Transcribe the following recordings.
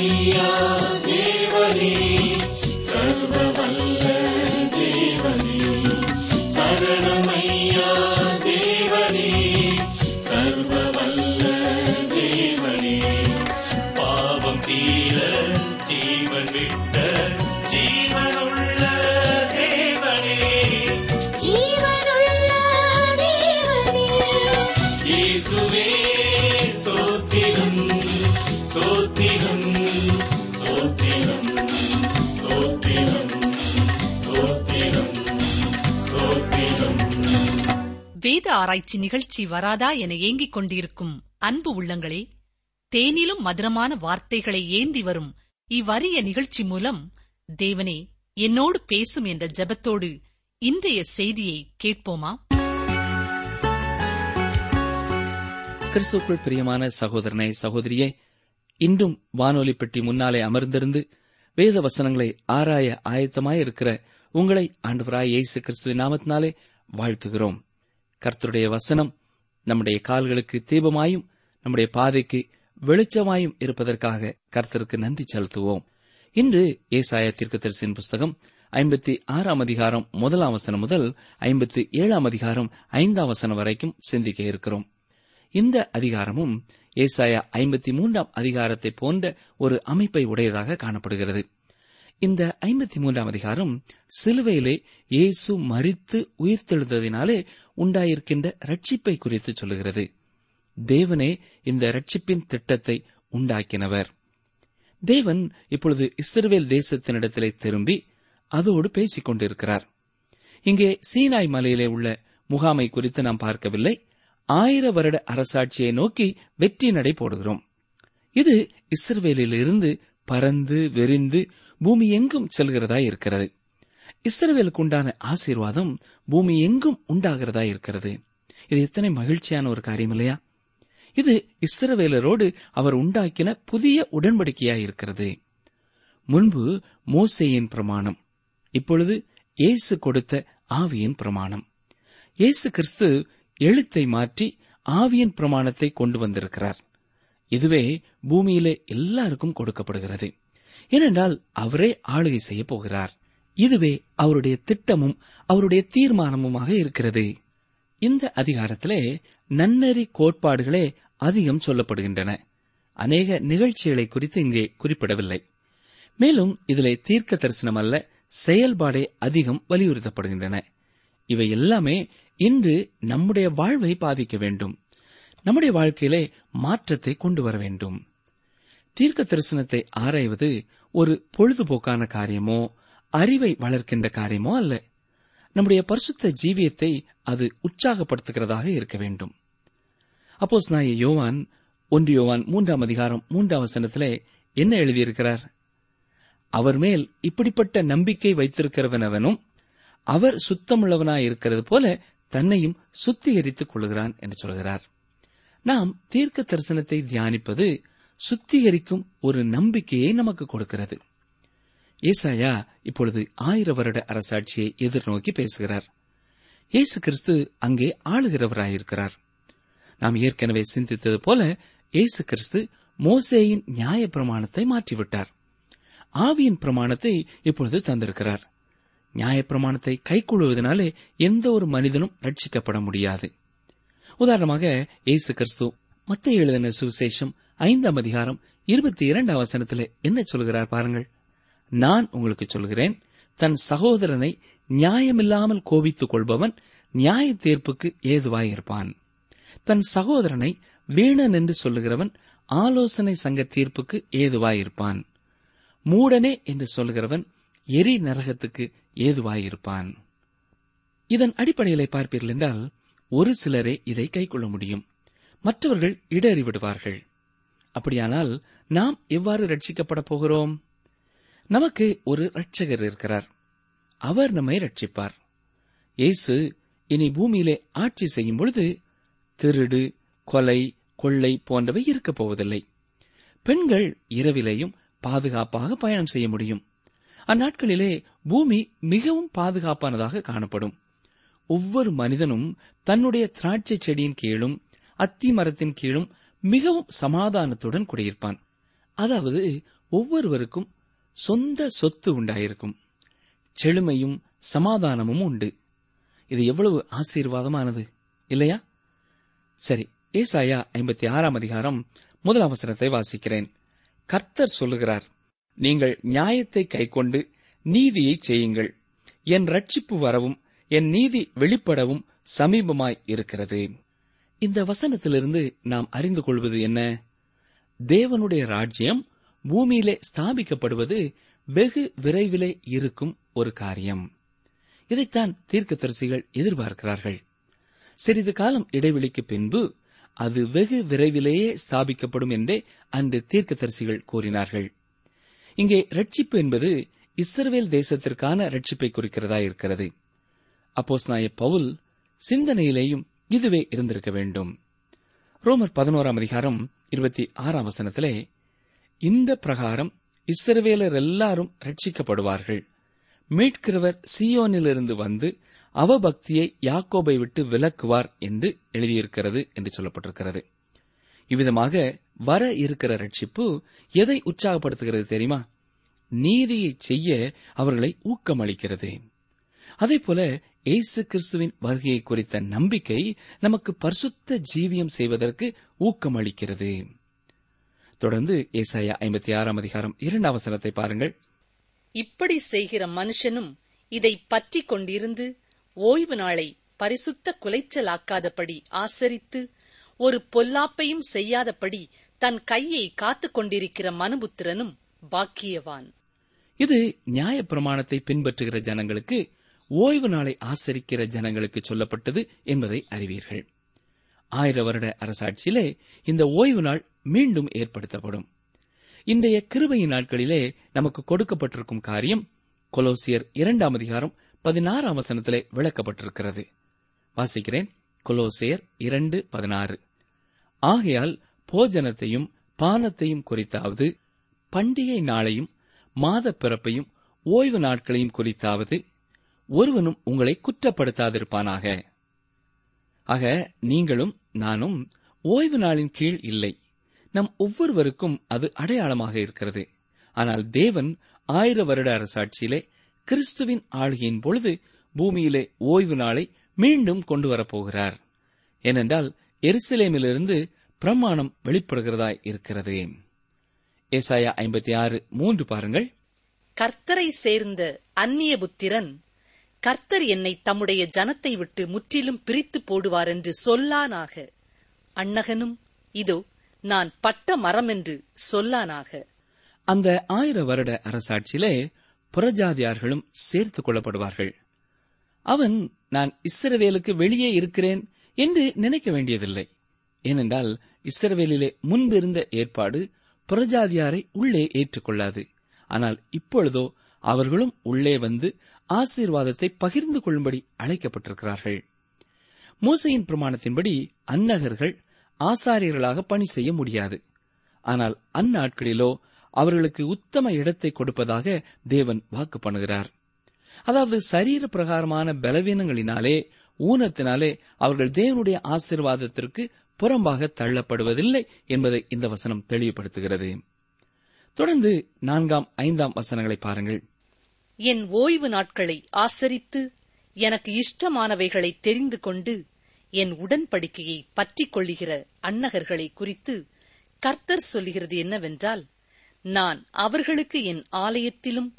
ஐயா தேவனே, சர்வவல்ல தேவனே, சரணம் ஐயா தேவனே, சர்வவல்ல தேவனே. பாவம் தீர ஜீவன் விட்ட ஜீவனுள்ள தேவனே, ஜீவனுள்ள தேவனே, இயேசுவே வேத ஆராய்ச்சி நிகழ்ச்சி வராதா என ஏங்கிக் கொண்டிருக்கும் அன்பு உள்ளங்களே, தேனிலும் மதுரமான வார்த்தைகளை ஏந்தி வரும் இவ்வரிய நிகழ்ச்சி மூலம் தேவனே என்னோடு பேசும் என்ற ஜெபத்தோடு இன்றைய செய்தியை கேட்போமா? கிறிஸ்துவுக்குள் பிரியமான சகோதரனே, சகோதரியே, இன்றும் வானொலி பெட்டி முன்னாலே அமர்ந்திருந்து வேத வசனங்களை ஆராய ஆயத்தமாயிருக்கிற உங்களை ஆண்டவராய் இயேசு கிறிஸ்துவின் நாமத்தினாலே வாழ்த்துகிறோம். கர்த்தருடைய வசனம் நம்முடைய கால்களுக்கு தீபமாயும் நம்முடைய பாதைக்கு வெளிச்சமாயும் இருப்பதற்காக கர்த்தருக்கு நன்றி செலுத்துவோம். இன்று ஏசாயா தீர்க்கதரிசியின் புஸ்தகம் 56 அதிகாரம் 1 வசனம் முதல் 57 அதிகாரம் 5 வசனம் வரைக்கும் சிந்திக்க இருக்கிறோம். இந்த அதிகாரமும் ஏசாயா 53 அதிகாரத்தை போன்ற ஒரு அமைப்பை உடையதாக காணப்படுகிறது. இந்த 53 அதிகாரம் சிலுவையிலே இயேசு மரித்து உயிர்த்தெழுந்ததினாலே உண்டாயிருக்கின்ற ரட்சிப்பை குறித்து சொல்கிறது. தேவனே இந்த ரட்சிப்பின் திட்டத்தை உண்டாக்கினவர். தேவன் இப்பொழுது இஸ்ரவேல் தேசத்தினிடத்திலே திரும்பி அதோடு பேசிக் கொண்டிருக்கிறார். இங்கே சீனாய் மலையிலே உள்ள முகாமை குறித்து நாம் பார்க்கவில்லை. 1000 வருட அரசாட்சியை நோக்கி வெற்றி நடை போடுகிறோம். இது இஸ்ரவேலிலிருந்து பறந்து வெறிந்து பூமி எங்கும் செல்கிறதாய் இருக்கிறது. இஸ்ரவேலுக்கு உண்டான ஆசீர்வாதம் பூமி எங்கும் உண்டாகிறதாய் இருக்கிறது. இது எத்தனை மகிழ்ச்சியான ஒரு காரியம் இல்லையா? இது இஸ்ரவேலரோடு அவர் உண்டாக்கின புதிய உடன்படிக்கையாய் இருக்கிறது. முன்பு மோசேயின் பிரமாணம், இப்பொழுது இயேசு கொடுத்த ஆவியின் பிரமாணம். இயேசு கிறிஸ்து எழுத்தை மாற்றி ஆவியின் பிரமாணத்தை கொண்டு வந்திருக்கிறார். இதுவே பூமியிலே எல்லாருக்கும் கொடுக்கப்படுகிறது. ஏனென்றால் அவரே ஆளுகை செய்யப் போகிறார். இதுவே அவருடைய திட்டமும் அவருடைய தீர்மானமுமாக இருக்கிறது. இந்த அதிகாரத்திலே நன்னெறி கோட்பாடுகளே அதிகம் சொல்லப்படுகின்றன. அநேக நிகழ்ச்சிகளை குறித்து இங்கே குறிப்பிடவில்லை. மேலும் இதிலே தீர்க்க தரிசனம் அல்ல, செயல்பாடே அதிகம் வலியுறுத்தப்படுகின்றன. இவை எல்லாமே இன்று நம்முடைய வாழ்வை பாதிக்க வேண்டும். நம்முடைய வாழ்க்கையிலே மாற்றத்தை கொண்டு வர வேண்டும். தீர்க்க தரிசனத்தை ஆராய்வது ஒரு பொழுதுபோக்கான காரியமோ அறிவை வளர்க்கின்ற காரியமோ அல்ல. நம்முடைய பரிசுத்த ஜீவியத்தை அது உற்சாகப்படுத்துகிறதாக இருக்க வேண்டும். அப்போஸ்தலனாகிய யோவான் 1 யோவான் 3 அதிகாரம் 3 வசனத்திலே என்ன எழுதியிருக்கிறார்? அவர் மேல் இப்படிப்பட்ட நம்பிக்கை வைத்திருக்கிறவனவனும் அவர் சுத்தமுள்ளவனாயிருக்கிறது போல தன்னையும் சுத்திகரித்துக் கொள்கிறான் என்று சொல்கிறார். நாம் தீர்க்க தரிசனத்தை தியானிப்பது சுத்திகரிக்கும் ஒரு நம்பிக்கையை நமக்கு கொடுக்கிறது. ஏசாயா இப்பொழுது 1000 வருட அரசாட்சியை எதிர்நோக்கி பேசுகிறார். இயேசு கிறிஸ்து அங்கே ஆளுகிறவராயிருக்கிறார். நாம் ஏற்கனவே சிந்தித்தது போல இயேசு கிறிஸ்து மோசேயின் நியாய பிரமாணத்தை மாற்றிவிட்டார். ஆவியின் பிரமாணத்தை இப்பொழுது தந்திருக்கிறார். நியாயப்பிரமாணத்தை கைக்கொள்வதனாலே எந்த ஒரு மனிதனும் ரட்சிக்கப்பட முடியாது. உதாரணமாக இயேசு கிறிஸ்து மத்தேயு எழுதின சுவிசேஷம் 5 அதிகாரம் 22 வசனத்திலே என்ன சொல்கிறார் பாருங்கள். நான் உங்களுக்கு சொல்கிறேன், தன் சகோதரனை நியாயமில்லாமல் கோபித்துக் கொள்பவன் நியாய தீர்ப்புக்கு ஏதுவாயிருப்பான். தன் சகோதரனை வீணன் என்று சொல்லுகிறவன் ஆலோசனை சங்க தீர்ப்புக்கு ஏதுவாயிருப்பான். மூடனே என்று சொல்லுகிறவன் எரி நரகத்துக்கு ஏதுவாயிருப்பான். இதன் அடிப்படையிலே பார்ப்பீர்கள் என்றால் ஒரு சிலரே இதை கைக்கொள்ள முடியும், மற்றவர்கள் இடறிவிடுவார்கள். அப்படியானால் நாம் எவ்வாறு ரட்சிக்கப்பட போகிறோம்? நமக்கு ஒரு இரட்சகர் இருக்கிறார். அவர் நம்மை ரட்சிப்பார். இயேசு இனி பூமியிலே ஆட்சி செய்யும் பொழுது திருடு, கொலை, கொள்ளை போன்றவை இருக்கப் போவதில்லை. பெண்கள் இரவிலேயும் பாதுகாப்பாக பயணம் செய்ய முடியும். அந்நாட்களிலே பூமி மிகவும் பாதுகாப்பானதாக காணப்படும். ஒவ்வொரு மனிதனும் தன்னுடைய திராட்சை செடியின் கீழும் அத்தி மரத்தின் கீழும் மிகவும் சமாதானத்துடன் குடியிருப்பான். அதாவது ஒவ்வொருவருக்கும் சொந்த சொத்து உண்டாயிருக்கும், செழுமையும் சமாதானமும் உண்டு. இது எவ்வளவு ஆசீர்வாதமானது இல்லையா? சரி, ஏசாயா 56 அதிகாரம் முதலாம் வசனத்தை வாசிக்கிறேன். கர்த்தர் சொல்லுகிறார், நீங்கள் நியாயத்தை கைக்கொண்டு நீதியை செய்யுங்கள், என் ரட்சிப்பு வரவும் என் நீதி வெளிப்படவும் சமீபமாய் இருக்கிறது. இந்த வசனத்திலிருந்து நாம் அறிந்து கொள்வது என்ன? தேவனுடைய ராஜ்யம் பூமியிலே ஸ்தாபிக்கப்படுவது வெகு விரைவிலே இருக்கும் ஒரு காரியம். இதைத்தான் தீர்க்கதரிசிகள் எதிர்பார்க்கிறார்கள். சிறிது காலம் இடைவெளிக்கு பின்பு அது வெகு விரைவிலேயே ஸ்தாபிக்கப்படும் என்றே அந்த தீர்க்கதரிசிகள் கூறினார்கள். இங்கே ரட்சிப்பு என்பது இஸ்ரவேல் தேசத்திற்கான ரட்சிப்பை குறிக்கிறதா இருக்கிறது. அப்போஸ்தலனாய பவுல் சிந்தனையிலேயும் இதுவே இருந்திருக்க வேண்டும். ரோமர் 11 அதிகாரம் 26 வசனத்திலே, இந்த பிரகாரம் இஸ்ரவேலர் எல்லாரும் ரட்சிக்கப்படுவார்கள், மீட்கிறவர் சீயோனிலிருந்து வந்து அவபக்தியை யாக்கோபை விட்டு விலக்குவார் என்று எழுதியிருக்கிறது என்று சொல்லப்பட்டிருக்கிறது. இவ்விதமாக வர இருக்கிற ரட்சிப்பு எதை உற்சாகப்படுத்துகிறது தெரியுமா? நீதியை செய்ய அவர்களை ஊக்கமளிக்கிறது. அதேபோல இயேசு கிறிஸ்துவின் வருகையை குறித்த நம்பிக்கை நமக்கு பரிசுத்த ஜீவியம் செய்வதற்கு ஊக்கமளிக்கிறது. தொடர்ந்து ஏசாயா 56 அதிகாரம் 2 வசனத்தை பாருங்கள். இப்படி செய்கிற மனுஷனும் இதை பற்றி கொண்டிருந்து ஓய்வு நாளை பரிசுத்த குலைச்சலாக்காதபடி ஆசரித்து ஒரு பொல்லாப்பையும் செய்யாதபடி தன் கையை காத்துக் கொண்டிருக்கிற மனுபுத்திரனும் பாக்கியவான். இது நியாயப்பிரமாணத்தை பின்பற்றுகிற ஜனங்களுக்கு, ஓய்வு நாளை ஆசரிக்கிற ஜனங்களுக்கு சொல்லப்பட்டது என்பதை அறிவீர்கள். 1000 வருட அரசாட்சியிலே இந்த ஓய்வு நாள் மீண்டும் ஏற்படுத்தப்படும். இன்றைய கிருபையின் நாட்களிலே நமக்கு கொடுக்கப்பட்டிருக்கும் காரியம் கொலோசியர் 2 அதிகாரம் 16 வசனத்திலே விளக்கப்பட்டிருக்கிறது. வாசிக்கிறேன், கொலோசியர் 2:16. ஆகையால் போஜனத்தையும் பானத்தையும் குறித்தாவது, பண்டிகை நாளையும் மாத பிறப்பையும் ஓய்வு நாட்களையும் குறித்தாவது ஒருவனும் உங்களை குற்றப்படுத்தாதிருப்பானாக. ஆக நீங்களும் நானும் ஓய்வு நாளின் கீழ் இல்லை. நம் ஒவ்வொருவருக்கும் அது அடையாளமாக இருக்கிறது. ஆனால் தேவன் 1000 வருட அரசாட்சியிலே கிறிஸ்துவின் ஆளுகையின் பொழுது பூமியிலே ஓய்வு நாளை மீண்டும் கொண்டு வரப்போகிறார். ஏனென்றால் எருசலேமிலிருந்து பிரமாணம் வெளிப்படுகிறதாய் இருக்கிறது. ஏசாயா 56:3 பாருங்கள். கர்த்தரை சேர்ந்த அந்நிய புத்திரன், கர்த்தர் என்னை தம்முடைய ஜனத்தை விட்டு முற்றிலும் பிரித்து போடுவார் என்று சொல்லானாக, அண்ணகனும் இதோ நான் பட்ட மரம் என்று சொல்லானாக. அந்த 1000 வருட அரசாட்சியிலே புறஜாதியார்களும் சேர்த்துக் கொள்ளப்படுவார்கள். அவன் நான் இஸ்ரவேலுக்கு வெளியே இருக்கிறேன் என்று நினைக்க வேண்டியதில்லை. ஏனென்றால் இஸ்ரவேலிலே முன்பிருந்த ஏற்பாடு புறஜாதியாரை உள்ளே ஏற்றுக்கொள்ளாது. ஆனால் இப்பொழுதோ அவர்களும் உள்ளே வந்து ஆசீர்வாதத்தை பகிர்ந்து கொள்ளும்படி அழைக்கப்பட்டிருக்கிறார்கள். மோசேயின் பிரமாணத்தின்படி அன்னகர்கள் ஆசாரியர்களாக பணி செய்ய முடியாது. ஆனால் அந்நாட்களிலோ அவர்களுக்கு உத்தம இடத்தை கொடுப்பதாக தேவன் வாக்கு பண்ணுகிறார். அதாவது சரீர பிரகாரமான பலவீனங்களினாலே ஊனத்தினாலே அவர்கள் தேவனுடைய ஆசீர்வாதத்திற்கு புறம்பாக தள்ளப்படுவதில்லை என்பதை இந்த வசனம் தெளிவுபடுத்துகிறது. தொடர்ந்து 4-5 வசனங்களை பாருங்கள். என் ஓய்வு நாட்களை ஆசரித்து எனக்கு இஷ்டமானவைகளை தெரிந்து கொண்டு என் உடன்படிக்கையை பற்றிக் கொள்ளுகிற அன்னகர்களை குறித்து கர்த்தர் சொல்கிறது என்னவென்றால், நான் அவர்களுக்கு என் ஆலயத்திலும்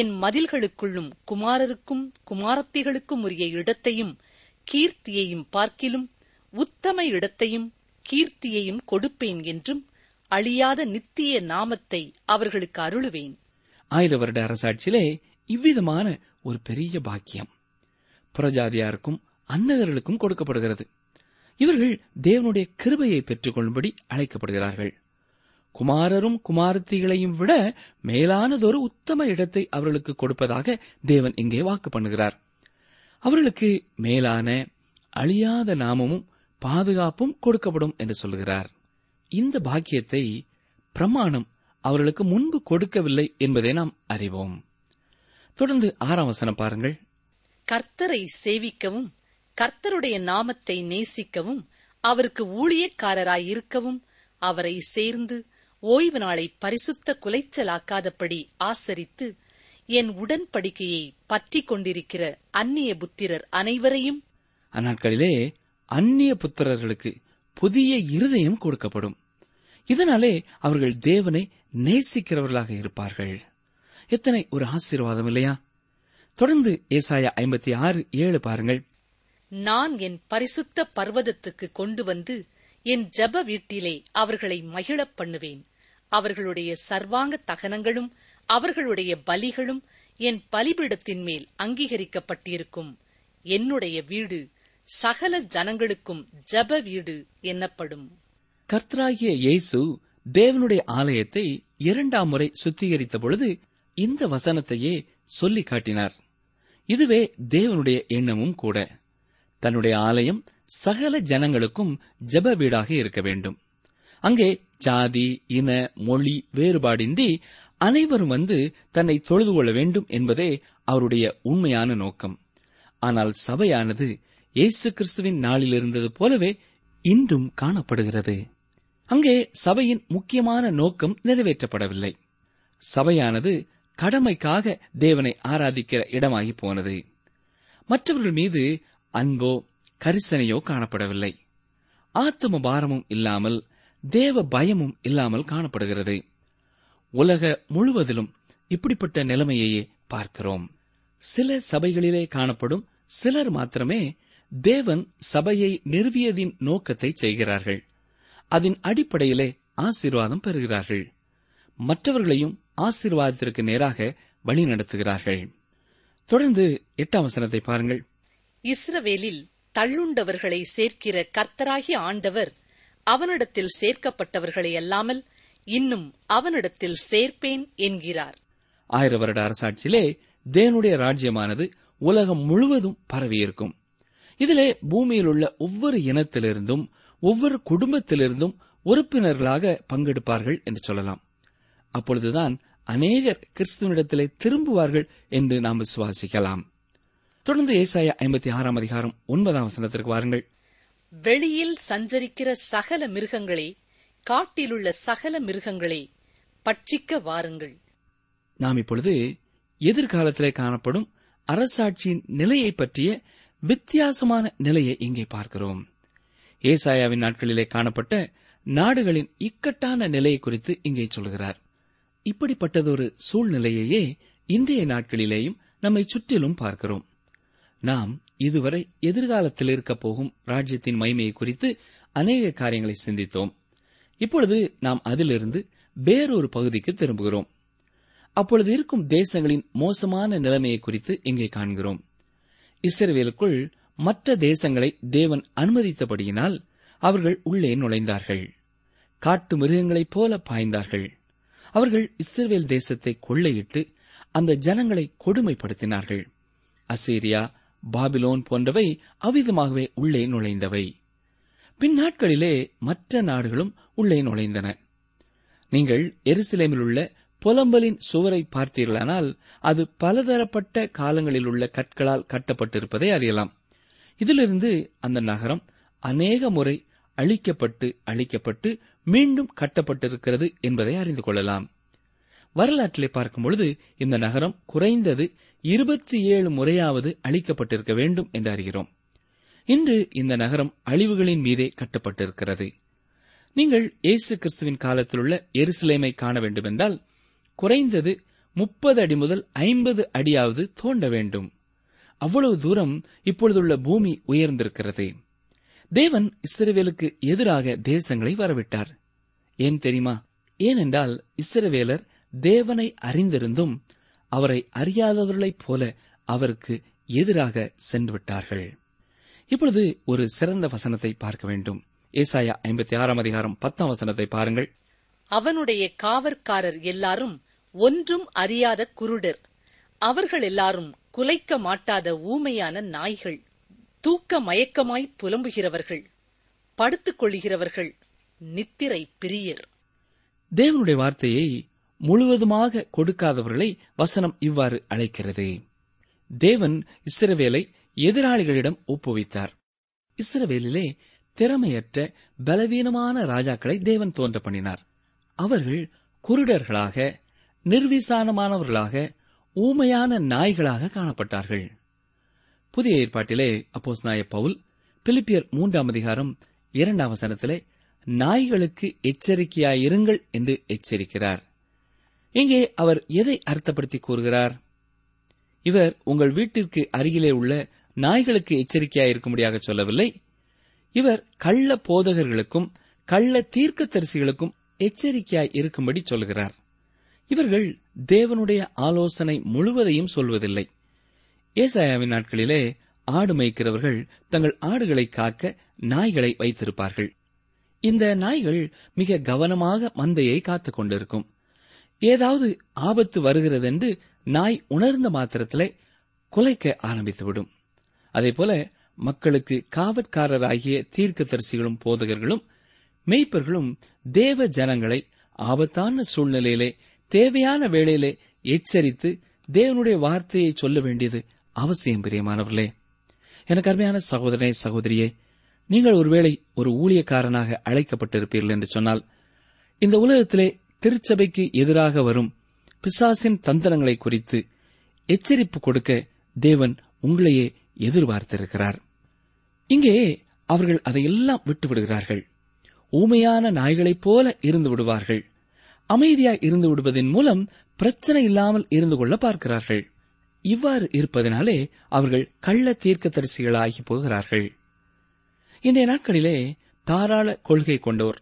என் மதில்களுக்குள்ளும் குமாரருக்கும் குமாரத்திகளுக்கும் உரிய இடத்தையும் கீர்த்தியையும் பார்க்கிலும் உத்தம இடத்தையும் கீர்த்தியையும் கொடுப்பேன் என்றும் அழியாத நித்திய நாமத்தை அவர்களுக்கு அருளுவேன். 1000 வருட அரசாட்சியிலே இவ்விதமான ஒரு பெரிய பாக்கியம் புறஜாதியாருக்கும் அன்னகர்களுக்கும் கொடுக்கப்படுகிறது. இவர்கள் தேவனுடைய கிருபையை பெற்றுக் கொள்ளும்படி அழைக்கப்படுகிறார்கள். குமாரரும் குமாரத்திகளையும் விட மேலானதொரு உத்தம இடத்தை அவர்களுக்கு கொடுப்பதாக தேவன் இங்கே வாக்கு பண்ணுகிறார். அவர்களுக்கு மேலான அழியாத நாமமும் பாதுகாப்பும் கொடுக்கப்படும் என்று சொல்கிறார். இந்த பாக்கியத்தை பிரமாணம் அவர்களுக்கு முன்பு கொடுக்கவில்லை என்பதை நாம் அறிவோம். தொடர்ந்து 6 வசனம் பாருங்கள். கர்த்தரை சேவிக்கவும் கர்த்தருடைய நாமத்தை நேசிக்கவும் அவருக்கு ஊழியக்காரராயிருக்கவும் அவரை சேர்ந்து ஓய்வு நாளை பரிசுத்த குலைச்சலாக்காதபடி ஆசரித்து என் உடன்படிக்கையை பற்றிக் கொண்டிருக்கிற அந்நிய புத்திரர் அனைவரையும். அந்நாட்களிலே அந்நிய புத்திரர்களுக்கு புதிய இருதயம் கொடுக்கப்படும். இதனாலே அவர்கள் தேவனை நேசிக்கிறவர்களாக இருப்பார்கள். எத்தனை ஒரு ஆசீர்வாதம் இல்லையா? தொடர்ந்து ஏசாயா 56:7 பாருங்கள். நான் என் பரிசுத்த பர்வதத்துக்கு கொண்டு வந்து என் ஜப வீட்டிலே அவர்களை மகிழப் பண்ணுவேன். அவர்களுடைய சர்வாங்க தகனங்களும் அவர்களுடைய பலிகளும் என் பலிபீடத்தின் மேல் அங்கீகரிக்கப்பட்டிருக்கும். என்னுடைய வீடு சகல ஜனங்களுக்கும் ஜப வீடு என்னப்படும். கர்த்தராகிய இயேசு தேவனுடைய ஆலயத்தை 2வது முறை சுத்திகரித்த பொழுது இந்த வசனத்தையே சொல்லி காட்டினார். இதுவே தேவனுடைய எண்ணமும் கூட. தன்னுடைய ஆலயம் சகல ஜனங்களுக்கும் ஜப வீடாக இருக்க வேண்டும். அங்கே ஜாதி, இன, மொழி வேறுபாடின்றி அனைவரும் வந்து தன்னை தொழுது கொள்ள வேண்டும் என்பதே அவருடைய உண்மையான நோக்கம். ஆனால் சபையானது இயேசு கிறிஸ்துவின் நாளில் இருந்தது போலவே இன்றும் காணப்படுகிறது. அங்கே சபையின் முக்கியமான நோக்கம் நிறைவேற்றப்படவில்லை. சபையானது கடமைக்காக தேவனை ஆராதிக்கிற இடமாகி போனது. மற்றவர்கள் மீது அன்போ கரிசனையோ காணப்படவில்லை. ஆத்தும பாரமும் இல்லாமல் தேவ பயமும் இல்லாமல் காணப்படுகிறது. உலக முழுவதிலும் இப்படிப்பட்ட நிலைமையையே பார்க்கிறோம். சில சபைகளிலே காணப்படும் சிலர் மாத்திரமே தேவன் சபையை நிறுவியதின் நோக்கத்தை செய்கிறார்கள். அதன் அடிப்படையிலே ஆசீர்வாதம் பெறுகிறார்கள். மற்றவர்களையும் ஆசீர்வாதத்திற்கு நேராக வழி நடத்துகிறார்கள். தொடர்ந்து 8வது வசனத்தை பாருங்கள். இஸ்ரவேலில் தள்ளுண்டவர்களை சேர்க்கிற கர்த்தராகிய ஆண்டவர் அவனிடத்தில் சேர்க்கப்பட்டவர்களை அல்லாமல் இன்னும் அவனிடத்தில் சேர்ப்பேன் என்கிறார். 1000 வருட அரசாட்சியிலே தேவனுடைய ராஜ்யமானது உலகம் முழுவதும் பரவியிருக்கும். இதிலே பூமியில் உள்ள ஒவ்வொரு இனத்திலிருந்தும் ஒவ்வொரு குடும்பத்திலிருந்தும் உறுப்பினர்களாக பங்கெடுப்பார்கள் என்று சொல்லலாம். அப்பொழுதுதான் அநேகர் கிறிஸ்துவனிடத்திலே திரும்புவார்கள் என்று நாம் விசுவாசிக்கலாம். தொடர்ந்து ஏசாயா 56:9 வாருங்கள். வெளியில் சஞ்சரிக்கிற சகல மிருகங்களே, காட்டிலுள்ள சகல மிருகங்களே, பட்சிக்க வாருங்கள். நாம் இப்பொழுது எதிர்காலத்திலே காணப்படும் அரசாட்சியின் நிலையை பற்றிய வித்தியாசமான நிலையை இங்கே பார்க்கிறோம். ஏசாயாவின் நாட்களிலே காணப்பட்ட நாடுகளின் இக்கட்டான நிலையை குறித்து இங்கே சொல்கிறார். இப்படிப்பட்டதொரு சூழ்நிலையையே இன்றைய நாட்களிலேயும் நம்மை சுற்றிலும் பார்க்கிறோம். நாம் இதுவரை எதிர்காலத்தில் இருக்கப் போகும் ராஜ்யத்தின் மகிமையை குறித்து அநேக காரியங்களை சிந்தித்தோம். இப்பொழுது நாம் அதிலிருந்து வேறொரு பகுதிக்கு திரும்புகிறோம். அப்பொழுது இருக்கும் தேசங்களின் மோசமான நிலைமையை குறித்து இங்கே காண்கிறோம். இஸ்ரவேலுக்குள் மற்ற தேசங்களை தேவன் அனுமதித்தபடியினால் அவர்கள் உள்ளே நுழைந்தார்கள். காட்டு மிருகங்களைப் போல பாய்ந்தார்கள். அவர்கள் இஸ்ரவேல் தேசத்தை கொள்ளையிட்டு அந்த ஜனங்களை கொடுமைப்படுத்தினார்கள். அசீரியா, பாபிலோன் போன்றவை அவ்விதமாகவே உள்ளே நுழைந்தவை. பின்னாட்களிலே மற்ற நாடுகளும் உள்ளே நுழைந்தன. நீங்கள் எருசலேமில் உள்ள புலம்பலின் சுவரை பார்த்தீர்களானால் அது பலதரப்பட்ட காலங்களில் உள்ள கற்களால் கட்டப்பட்டிருப்பதை அறியலாம். இதிலிருந்து அந்த நகரம் அநேக முறை அழிக்கப்பட்டு மீண்டும் கட்டப்பட்டிருக்கிறது என்பதை அறிந்து கொள்ளலாம். வரலாற்றிலே பார்க்கும்பொழுது இந்த நகரம் குறைந்தது 27 முறையாவது அழிக்கப்பட்டிருக்க வேண்டும் என்று அறிகிறோம். இன்று இந்த நகரம் அழிவுகளின் மீதே கட்டப்பட்டிருக்கிறது. நீங்கள் இயேசு கிறிஸ்துவின் காலத்தில் உள்ள எருசலேமை காண வேண்டுமென்றால் குறைந்தது 30 அடி முதல் 50 அடியாவது தோண்ட வேண்டும். அவ்வளவு தூரம் இப்பொழுதுள்ள பூமி உயர்ந்திருக்கிறது. தேவன் இஸ்ரவேலுக்கு எதிராக தேசங்களை வரவிட்டார். ஏன் தெரியுமா? ஏனென்றால் இஸ்ரவேலர் தேவனை அறிந்திருந்தும் அவரை அறியாதவர்களைப் போல அவருக்கு எதிராக சென்றுவிட்டார்கள். இப்பொழுது ஒரு சிறந்த வசனத்தை பார்க்க வேண்டும். ஏசாயா 56:10 பாருங்கள். அவனுடைய காவற்காரர் எல்லாரும் ஒன்றும் அறியாத குருடர். அவர்கள் எல்லாரும் குலைக்க மாட்டாத ஊமையான நாய்கள். தூக்க மயக்கமாய் புலம்புகிறவர்கள், படுத்துக் கொள்கிறவர்கள், நித்திரை பிரியர். தேவனுடைய வார்த்தையை முழுவதுமாக கொடுக்காதவர்களை வசனம் இவ்வாறு அழைக்கிறது. தேவன் இஸ்ரவேலை எதிராளிகளிடம் ஒப்புவித்தார். இஸ்ரவேலிலே திறமையற்ற பலவீனமான ராஜாக்களை தேவன் தோன்ற பண்ணினார். அவர்கள் குருடர்களாக, நிர்விசானமானவர்களாக, ஊமையான நாய்களாக காணப்பட்டார்கள். புதிய ஏற்பாட்டிலே அப்போஸ்தலனாகிய பவுல் பிலிப்பியர் 3 அதிகாரம் 2 வசனத்திலே நாய்களுக்கு எச்சரிக்கையாயிருங்கள் என்று எச்சரிக்கிறார். இங்கே அவர் எதை அர்த்தப்படுத்தி கூறுகிறார்? இவர் உங்கள் வீட்டிற்கு அருகிலே உள்ள நாய்களுக்கு எச்சரிக்கையாயிருக்கும்படியாக சொல்லவில்லை. இவர் கள்ள போதகர்களுக்கும் கள்ள தீர்க்கதரிசிகளுக்கும் எச்சரிக்கையாய் இருக்கும்படி சொல்கிறார். இவர்கள் தேவனுடைய ஆலோசனை முழுவதையும் சொல்வதில்லை. ஏசாயாவின் நாட்களிலே ஆடு மேய்க்கிறவர்கள் தங்கள் ஆடுகளை காக்க நாய்களை வைத்திருப்பார்கள். இந்த நாய்கள் மிக கவனமாக மந்தையை காத்துக் கொண்டிருக்கும். ஏதாவது ஆபத்து வருகிறதென்று நாய் உணர்ந்த மாத்திரத்திலே குலைக்க ஆரம்பித்துவிடும். அதேபோல மக்களுக்கு காவற்காரராகிய தீர்க்கதரிசிகளும் போதகர்களும் மேய்ப்பர்களும் தேவ ஜனங்களை ஆபத்தான சூழ்நிலையிலே தேவையான வேளையிலே எச்சரித்து தேவனுடைய வார்த்தையை சொல்ல வேண்டியது அவசியம். பிரியமானவர்களே, எனக்கு அருமையான சகோதரனே, சகோதரியே, நீங்கள் ஒருவேளை ஒரு ஊழியக்காரனாக அழைக்கப்பட்டிருப்பீர்கள் என்று சொன்னால், இந்த உலகத்திலே திருச்சபைக்கு எதிராக வரும் பிசாசின் தந்திரங்களை குறித்து எச்சரிப்பு கொடுக்க தேவன் உங்களையே எதிர்பார்த்திருக்கிறார். இங்கே அவர்கள் அதையெல்லாம் விட்டுவிடுகிறார்கள். ஊமையான நாய்களைப் போல இருந்து விடுவார்கள். அமைதியாய் இருந்து விடுவதன் மூலம் பிரச்சனை இல்லாமல் இருந்து கொள்ள பார்க்கிறார்கள். இவ்வாறு இருப்பதனாலே அவர்கள் கள்ள தீர்க்கதரிசிகளாகி போகிறார்கள். இன்றைய நாட்களிலே தாராள கொள்கை கொண்டோர்,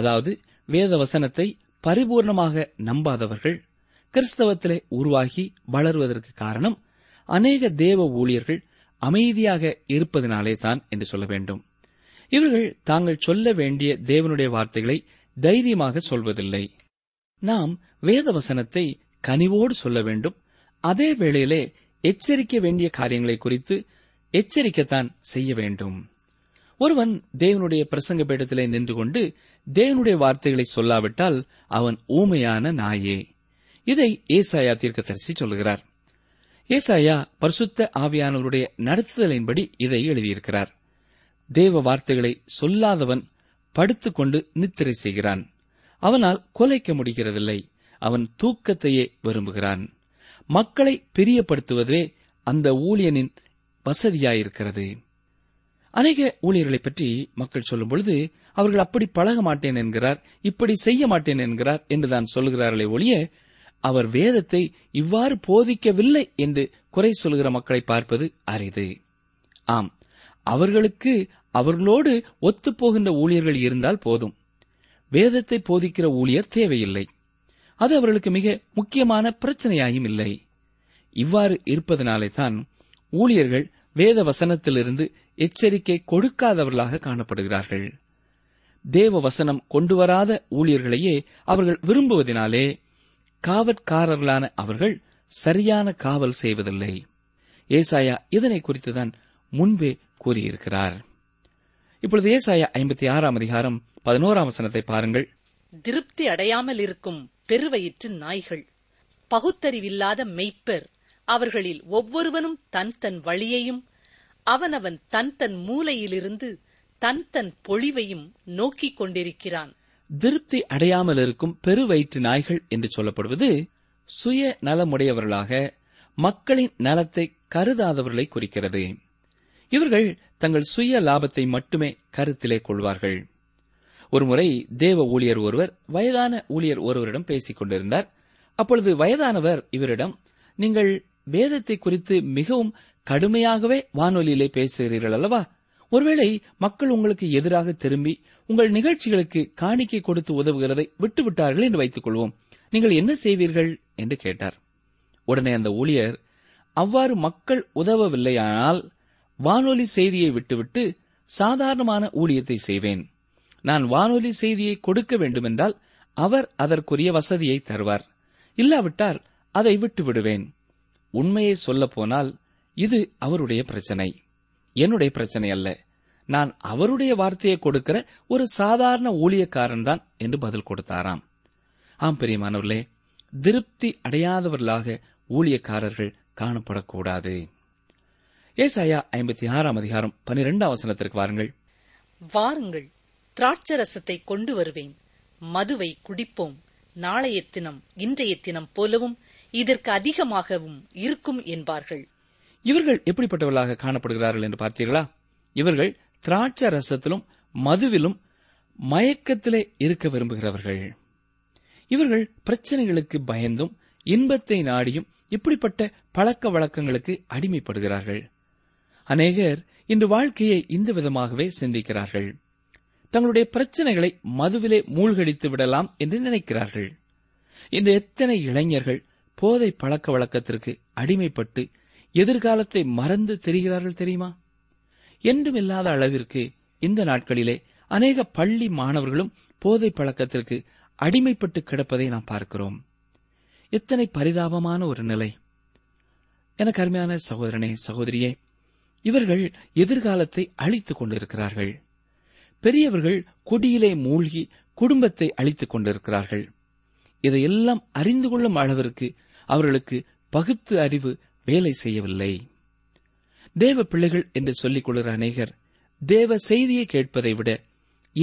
அதாவது வேத வசனத்தை பரிபூர்ணமாக நம்பாதவர்கள், கிறிஸ்தவத்திலே உருவாகி வளர்வதற்கு காரணம் அநேக தேவ ஊழியர்கள் அமைதியாக இருப்பதனாலே தான் என்று சொல்ல வேண்டும். இவர்கள் தாங்கள் சொல்ல வேண்டிய தேவனுடைய வார்த்தைகளை தைரியமாக சொல்வதில்லை. நாம் வேதவசனத்தை கனிவோடு சொல்ல வேண்டும். அதே வேளையிலே எச்சரிக்க வேண்டிய காரியங்களை குறித்து எச்சரிக்கத்தான் செய்ய வேண்டும். ஒருவன் தேவனுடைய பிரசங்க பீடத்திலே நின்று கொண்டு தேவனுடைய வார்த்தைகளை சொல்லாவிட்டால் அவன் ஊமையான நாயே. இதை ஏசாயா தீர்க்கதரிசி சொல்கிறார். ஏசாயா பரிசுத்த ஆவியானவருடைய நடத்துதலின்படி இதை எழுதியிருக்கிறார். தேவ வார்த்தைகளை சொல்லாதவன் படுத்துக்கொண்டு நித்திரை செய்கிறான். அவனால் கொலைக்க முடிகிறதில்லை. அவன் தூக்கத்தையே விரும்புகிறான். மக்களை பிரியப்படுத்துவதே அந்த ஊழியனின் வசதியாயிருக்கிறது. அநேக ஊழியர்களை பற்றி மக்கள் சொல்லும் பொழுது அவர்கள் அப்படி பழக மாட்டேன் என்கிறார், இப்படி செய்ய மாட்டேன் என்கிறார் என்றுதான் சொல்கிறார்களே ஒழிய, அவர் வேதத்தை இவ்வாறு போதிக்கவில்லை என்று குறை சொல்கிற மக்களை பார்ப்பது அரிது. ஆம், அவர்களுக்கு அவர்களோடு ஒத்துப்போகின்ற ஊழியர்கள் இருந்தால் போதும். வேதத்தை போதிக்கிற ஊழியர் தேவையில்லை. அது அவர்களுக்கு மிக முக்கியமான பிரச்சனையாயும் இல்லை. இவ்வாறு இருப்பதனாலே தான் ஊழியர்கள் வேத வசனத்திலிருந்து எச்சரிக்கை கொடுக்காதவர்களாக காணப்படுகிறார்கள். தேவ வசனம் கொண்டுவராத ஊழியர்களையே அவர்கள் விரும்புவதனாலே காவற்காரர்களான அவர்கள் சரியான காவல் செய்வதில்லை. ஏசாயா இதனை குறித்துதான் முன்பே கூறியிருக்கிறார். இப்பொழுது ஏசாயா 56 அதிகாரம் 11 வசனத்தை பாருங்கள். திருப்தி அடையாமல் இருக்கும் பெருவயிற்று நாய்கள், பகுத்தறிவில்லாத மெய்ப்பர், அவர்களில் ஒவ்வொருவனும் தன் தன் வழியையும் அவனவன் தன் தன் மூலையிலிருந்து தன் தன் பொழிவையும் நோக்கிக் கொண்டிருக்கிறான். திருப்தி அடையாமல் இருக்கும் பெருவயிற்று நாய்கள் என்று சொல்லப்படுவது சுய நலமுடையவர்களாக மக்களின் நலத்தை கருதாதவர்களை குறிக்கிறது. இவர்கள் தங்கள் சுய லாபத்தை மட்டுமே கருத்திலே கொள்வார்கள். ஒருமுறை தேவ ஊழியர் ஒருவர் வயதான ஊழியர் ஒருவரிடம் பேசிக் கொண்டிருந்தார். அப்பொழுது வயதானவர் இவரிடம், நீங்கள் வேதத்தை குறித்து மிகவும் கடுமையாகவே வானொலியிலே பேசுகிறீர்கள் அல்லவா? ஒருவேளை மக்கள் உங்களுக்கு எதிராக திரும்பி உங்கள் நிகழ்ச்சிகளுக்கு காணிக்கை கொடுத்து உதவுகிறதை விட்டுவிட்டார்கள் என்று வைத்துக் கொள்வோம். நீங்கள் என்ன செய்வீர்கள் என்று கேட்டார். உடனே அந்த ஊழியர், அவ்வாறு மக்கள் உதவவில்லையானால் வானொலி செய்தியை விட்டுவிட்டு சாதாரணமான ஊழியத்தை செய்வேன். நான் வானொலி செய்தியை கொடுக்க வேண்டுமென்றால் அவர் அதற்குரிய வசதியை தருவார். இல்லாவிட்டால் அதை விட்டுவிடுவேன். உண்மையை சொல்லப்போனால் இது அவருடைய பிரச்சனை, என்னுடைய பிரச்சனை அல்ல. நான் அவருடைய வார்த்தையை கொடுக்கிற ஒரு சாதாரண ஊழியக்காரன் தான் என்று பதில் கொடுத்தாராம். ஆம் பிரியமானவர்களே, திருப்தி அடையாதவர்களாக ஊழியக்காரர்கள் காணப்படக்கூடாது. ஏசாயா 56 அதிகாரம் 12 வசனத்திற்கு வாருங்கள். வாருங்கள், திராட்சரசத்தை கொண்டு வருவேன், மதுவை குடிப்போம், நாளைய தினம் இன்றைய தினம் போலவும் இதற்கு அதிகமாகவும் இருக்கும் என்பார்கள். இவர்கள் எப்படிப்பட்டவர்களாக காணப்படுகிறார்கள் என்று பார்த்தீர்களா? இவர்கள் திராட்சை ரசத்திலும் மதுவிலும் மயக்கத்திலே இருக்க விரும்புகிறவர்கள். இவர்கள் பிரச்சனைகளுக்கு பயந்தும் இன்பத்தை நாடியும் இப்படிப்பட்ட பழக்க வழக்கங்களுக்கு அடிமைப்படுகிறார்கள். அநேகர் இன்று வாழ்க்கையை இந்த விதமாகவே சிந்திக்கிறார்கள். தங்களுடைய பிரச்சனைகளை மதுவிலே மூழ்கடித்து விடலாம் என்று நினைக்கிறார்கள். இந்த எத்தனை இளைஞர்கள் போதை பழக்க வழக்கத்திற்கு அடிமைப்பட்டு எதிர்காலத்தை மறந்து தெரிகிறார்கள் தெரியுமா? என்றுமில்லாத அளவிற்கு இந்த நாட்களிலே அநேக பள்ளி மாணவர்களும் போதை பழக்கத்திற்கு அடிமைப்பட்டு கிடப்பதை நாம் பார்க்கிறோம். எத்தனை பரிதாபமான ஒரு நிலை! எனக்கு அருமையான சகோதரனே, சகோதரியே, இவர்கள் எதிர்காலத்தை அழித்துக் கொண்டிருக்கிறார்கள். பெரியவர்கள் குடியிலே மூழ்கி குடும்பத்தை அழித்துக் கொண்டிருக்கிறார்கள். இதையெல்லாம் அறிந்து கொள்ளும் அளவிற்கு அவர்களுக்கு பகுத்து அறிவு வேலை செய்யவில்லை. தேவ பிள்ளைகள் என்று சொல்லிக் கொள்கிற அநேகர் தேவ செய்தியை கேட்பதை விட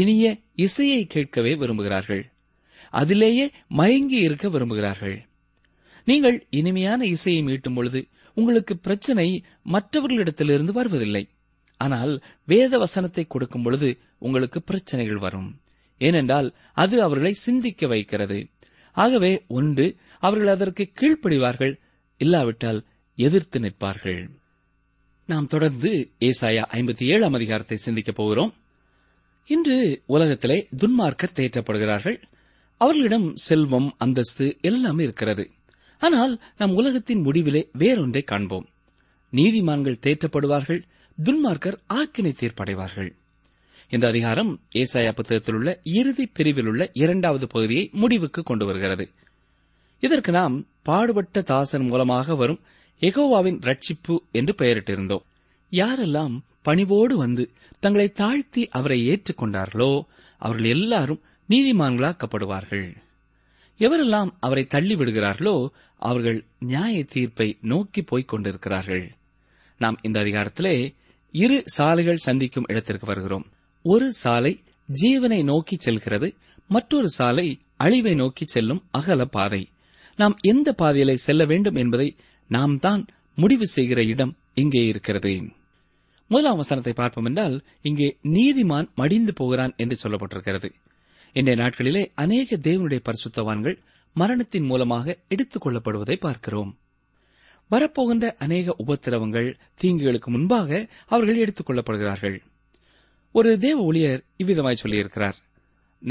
இனிய இசையை கேட்கவே விரும்புகிறார்கள். அதிலேயே மயங்கி இருக்க விரும்புகிறார்கள். நீங்கள் இனிமையான இசையை மீட்டும் பொழுது உங்களுக்கு பிரச்சனை மற்றவர்களிடத்திலிருந்து வருவதில்லை. ஆனால் வேத வசனத்தை கொடுக்கும் பொழுது உங்களுக்கு பிரச்சனைகள் வரும். ஏனென்றால் அது அவர்களை சிந்திக்க வைக்கிறது. ஆகவே ஒன்று, அவர்கள் அதற்கு கீழ்ப்படிவார்கள், இல்லாவிட்டால் எதிர்த்து நிற்பார்கள். நாம் தொடர்ந்து ஏசாயா 57 அதிகாரத்தை சிந்திக்கப் போகிறோம். இன்று உலகத்திலே துன்மார்க்கர் தேற்றப்படுகிறார்கள். அவர்களிடம் செல்வம், அந்தஸ்து எல்லாமே இருக்கிறது. ஆனால் நாம் உலகத்தின் முடிவிலே வேறொன்றை காண்போம். நீதிமான்கள் தேற்றப்படுவார்கள், துன்மார்க்கர் ஆக்கினை தீர்ப்படைவார்கள். இந்த அதிகாரம் ஏசாயா புத்தகத்தில் உள்ள இறுதி பிரிவில் உள்ள 2வது பகுதியை முடிவுக்கு கொண்டு வருகிறது. இதற்கு நாம் பாடுபட்ட தாசன் மூலமாக வரும் யெகோவாவின் ரட்சிப்பு என்று பெயரிட்டிருந்தோம். யாரெல்லாம் பணிவோடு வந்து தங்களை தாழ்த்தி அவரை ஏற்றுக்கொண்டார்களோ அவர்கள் எல்லாரும் நீதிமான்களாக்கப்படுவார்கள். எவரெல்லாம் அவரை தள்ளிவிடுகிறார்களோ அவர்கள் நியாய தீர்ப்பை நோக்கி போய்க் கொண்டிருக்கிறார்கள். நாம் இந்த அதிகாரத்திலே 2 சாலைகள் சந்திக்கும் இடத்திற்கு வருகிறோம். ஒரு சாலை ஜீவனை நோக்கி செல்கிறது, மற்றொரு சாலை அழிவை நோக்கி செல்லும் அகல பாதை. நாம் எந்த பாதையிலே செல்ல வேண்டும் என்பதை நாம் தான் முடிவு செய்கிற இடம் இங்கே இருக்கிறது. முதலாம் வசனத்தை பார்ப்போம் என்றால், இங்கே நீதிமான் மடிந்து போகிறான் என்று சொல்லப்பட்டிருக்கிறது. இன்றைய நாட்களிலே அநேக தேவனுடைய பரிசுத்தவான்கள் மரணத்தின் மூலமாக எடுத்துக் கொள்ளப்படுவதை பார்க்கிறோம். வரப்போகின்ற அநேக உபத்திரவங்கள், தீங்குகளுக்கு முன்பாக அவர்கள் எடுத்துக் கொள்ளப்படுகிறார்கள். ஒரு தேவ ஊழியர் இவ்விதமாய் சொல்லியிருக்கிறார்,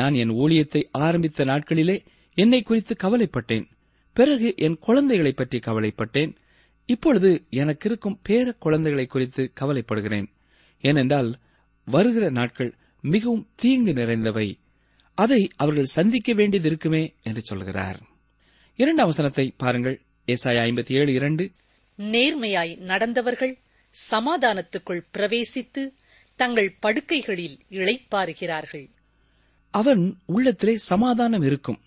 நான் என் ஊழியத்தை ஆரம்பித்த நாட்களிலே என்னை குறித்து கவலைப்பட்டேன், பிறகு என் குழந்தைகளை பற்றி கவலைப்பட்டேன், இப்பொழுது எனக்கு இருக்கும் பேர குழந்தைகளை குறித்து கவலைப்படுகிறேன். ஏனென்றால் வருகிற நாட்கள் மிகவும் தீங்கு நிறைந்தவை, அதை அவர்கள் சந்திக்க வேண்டியது இருக்குமே என்று சொல்கிறார். 2வது வசனத்தை பாருங்கள். ஏசாயா 57:2, நேர்மையாய் நடந்தவர்கள் சமாதானத்துக்குள் பிரவேசித்து தங்கள் படுக்கைகளில் இளைப்பாறுகிறார்கள். அவன் உள்ளத்திலே சமாதானம் இருக்கும்,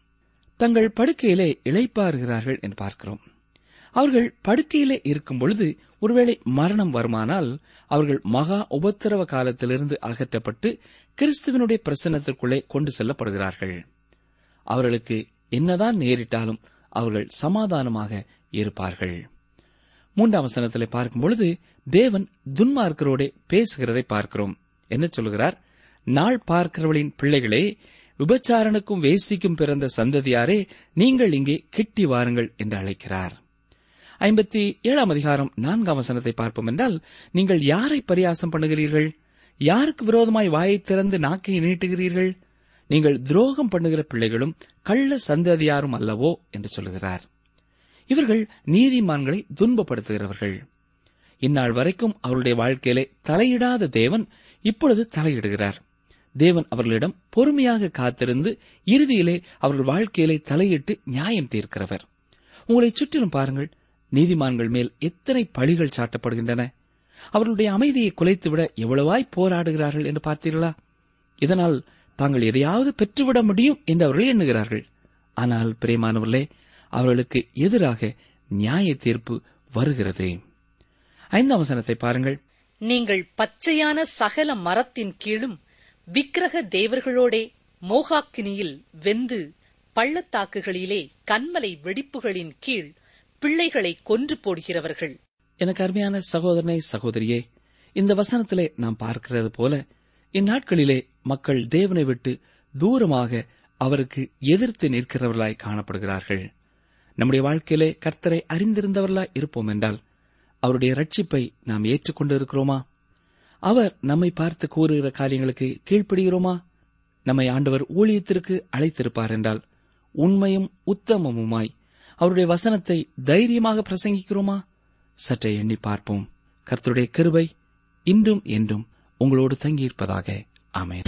தங்கள் படுக்கையிலே இளைப்பாறுகிறார்கள் என்று பார்க்கிறோம். அவர்கள் படுக்கையிலே இருக்கும் பொழுது ஒருவேளை மரணம் வருமானால் அவர்கள் மகா உபத்திரவ காலத்திலிருந்து அகற்றப்பட்டு கிறிஸ்துவனுடைய பிரசன்னத்திற்குள்ளே கொண்டு செல்லப்படுகிறார்கள். அவர்களுக்கு என்னதான் நேரிட்டாலும் அவர்கள் சமாதானமாக இருப்பார்கள். 3வது வசனத்திலே பார்க்கும்பொழுது தேவன் துன்மார்க்கரோட பேசுகிறதை பார்க்கிறோம். என்ன சொல்கிறார்? நாள் பார்க்கிறவளின் பிள்ளைகளே, விபச்சாரனுக்கும் வேசிக்கும் பிறந்த சந்ததியாரே, நீங்கள் இங்கே கிட்டி வாருங்கள் என்று அழைக்கிறார். 57 அதிகாரம் 4வது வசனத்தை பார்ப்போம் என்றால், நீங்கள் யாரை பரியாசம் பண்ணுகிறீர்கள்? யாருக்கு விரோதமாய் வாயை திறந்து நாக்கை நீட்டுகிறீர்கள்? நீங்கள் துரோகம் பண்ணுகிற பிள்ளைகளும் கள்ள சந்ததியாரும் அல்லவோ என்று சொல்கிறார். இவர்கள் நீதிமான்களை துன்பப்படுத்துகிறவர்கள். இந்நாள் வரைக்கும் அவருடைய வாழ்க்கையிலே தலையிடாத தேவன் இப்பொழுது தலையிடுகிறார். தேவன் அவர்களிடம் பொறுமையாக காத்திருந்து இறுதியிலே அவர்கள் வாழ்க்கையிலே தலையிட்டு நியாயம் தீர்க்கிறவர். உங்களை சுற்றிலும் பாருங்கள், நீதிமான்கள் மேல் எத்தனை பழிகள் சாட்டப்படுகின்றன. அவர்களுடைய அமைதியை குலைத்துவிட எவ்வளவாய் போராடுகிறார்கள் என்று பார்த்தீர்களா? இதனால் தாங்கள் எதையாவது பெற்றுவிட முடியும் என்று அவர்கள் எண்ணுகிறார்கள். ஆனால் பிரியமானவர்களே, அவர்களுக்கு எதிராக நியாய தீர்ப்பு வருகிறது. 5வது வசனத்தை பாருங்கள். நீங்கள் பச்சையான சகல மரத்தின் கீழும் விக்கிரக தேவர்களோட மோகாக்கினியில் வெந்து பள்ளத்தாக்குகளிலே கன்மலை வெடிப்புகளின் கீழ் பிள்ளைகளை கொன்று போடுகிறவர்கள். எனக்கு அருமையான சகோதரனை சகோதரியே, இந்த வசனத்திலே நாம் பார்க்கிறது போல இந்நாட்களிலே மக்கள் தேவனை விட்டு தூரமாக அவருக்கு எதிர்த்து நிற்கிறவர்களாய் காணப்படுகிறார்கள். நம்முடைய வாழ்க்கையிலே கர்த்தரை அறிந்திருந்தவர்களாய் இருப்போம் என்றால் அவருடைய ரட்சிப்பை நாம் ஏற்றுக்கொண்டிருக்கிறோமா? அவர் நம்மை பார்த்து கூறுகிற காரியங்களுக்கு கீழ்ப்படுகிறோமா? நம்மை ஆண்டவர் ஊழியத்திற்கு அழைத்திருப்பார் என்றால் உண்மையும் உத்தமமுமாய் அவருடைய வசனத்தை தைரியமாக பிரசங்கிக்கிறோமா? சற்றே எண்ணி பார்ப்போம். கர்த்தருடைய கிருபை இன்றும் என்றும் உங்களோடு தங்கியிருப்பதாக. ஆமென்.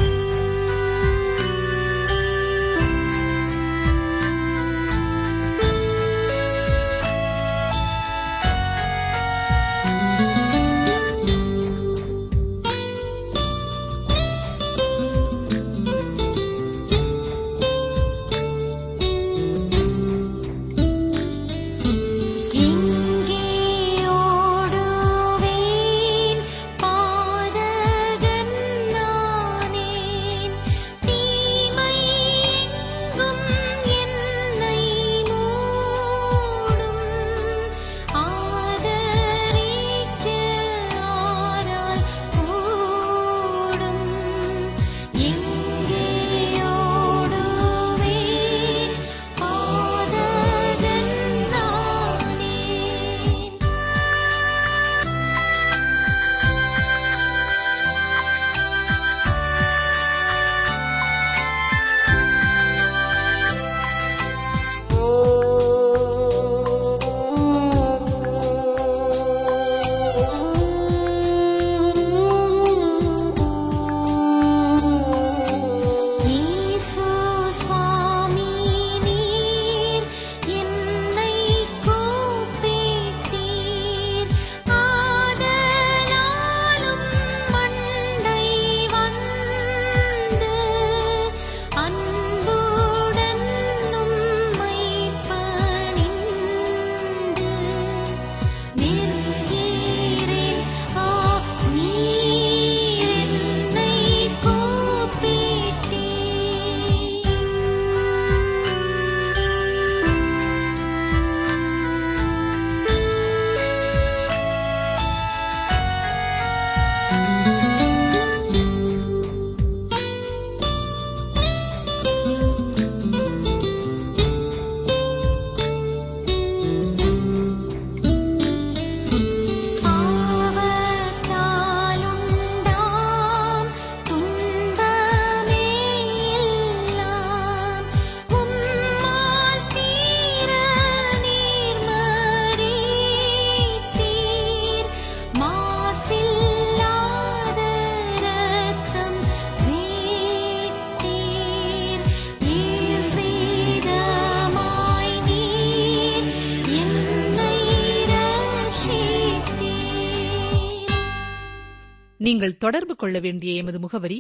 நீங்கள் தொடர்பு கொள்ள வேண்டிய எமது முகவரி: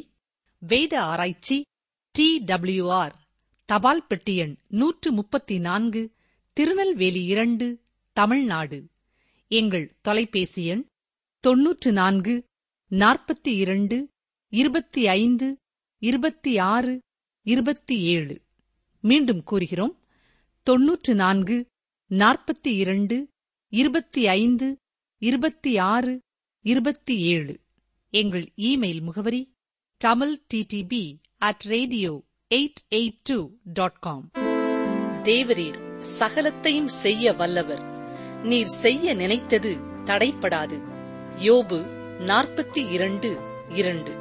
வேத ஆராய்ச்சி TWR, தபால் பெட்டி எண் 134, திருநெல்வேலி 2, தமிழ்நாடு. எங்கள் தொலைபேசி எண் 94 42 25 26 27. மீண்டும் கூறுகிறோம், 94 42 25 26 27. எங்கள் இமெயில் முகவரி tamilttb@radio882.com. தேவரீர் சகலத்தையும் செய்ய வல்லவர். நீர் செய்ய நினைத்தது தடைப்படாது. யோபு 42:2.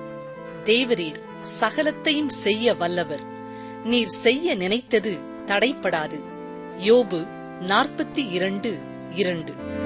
தேவரீர் சகலத்தையும் செய்ய வல்லவர். நீர் செய்ய நினைத்தது தடைப்படாது. யோபு 42:2.